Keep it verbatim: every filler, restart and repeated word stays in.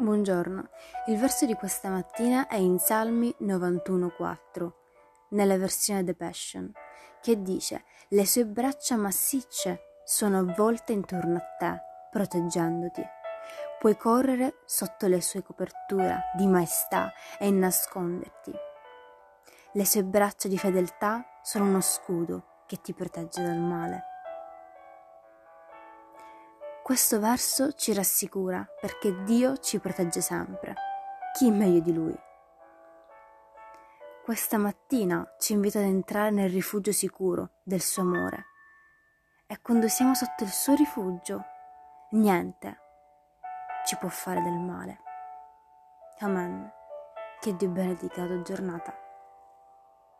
Buongiorno, il verso di questa mattina è in Salmi novantuno quattro, nella versione The Passion, che dice: «Le sue braccia massicce sono avvolte intorno a te, proteggendoti. Puoi correre sotto le sue coperture di maestà e nasconderti. Le sue braccia di fedeltà sono uno scudo che ti protegge dal male». Questo verso ci rassicura perché Dio ci protegge sempre. Chi meglio di Lui? Questa mattina ci invita ad entrare nel rifugio sicuro del suo amore. E quando siamo sotto il suo rifugio, niente ci può fare del male. Amen. Che Dio benedica la tua giornata.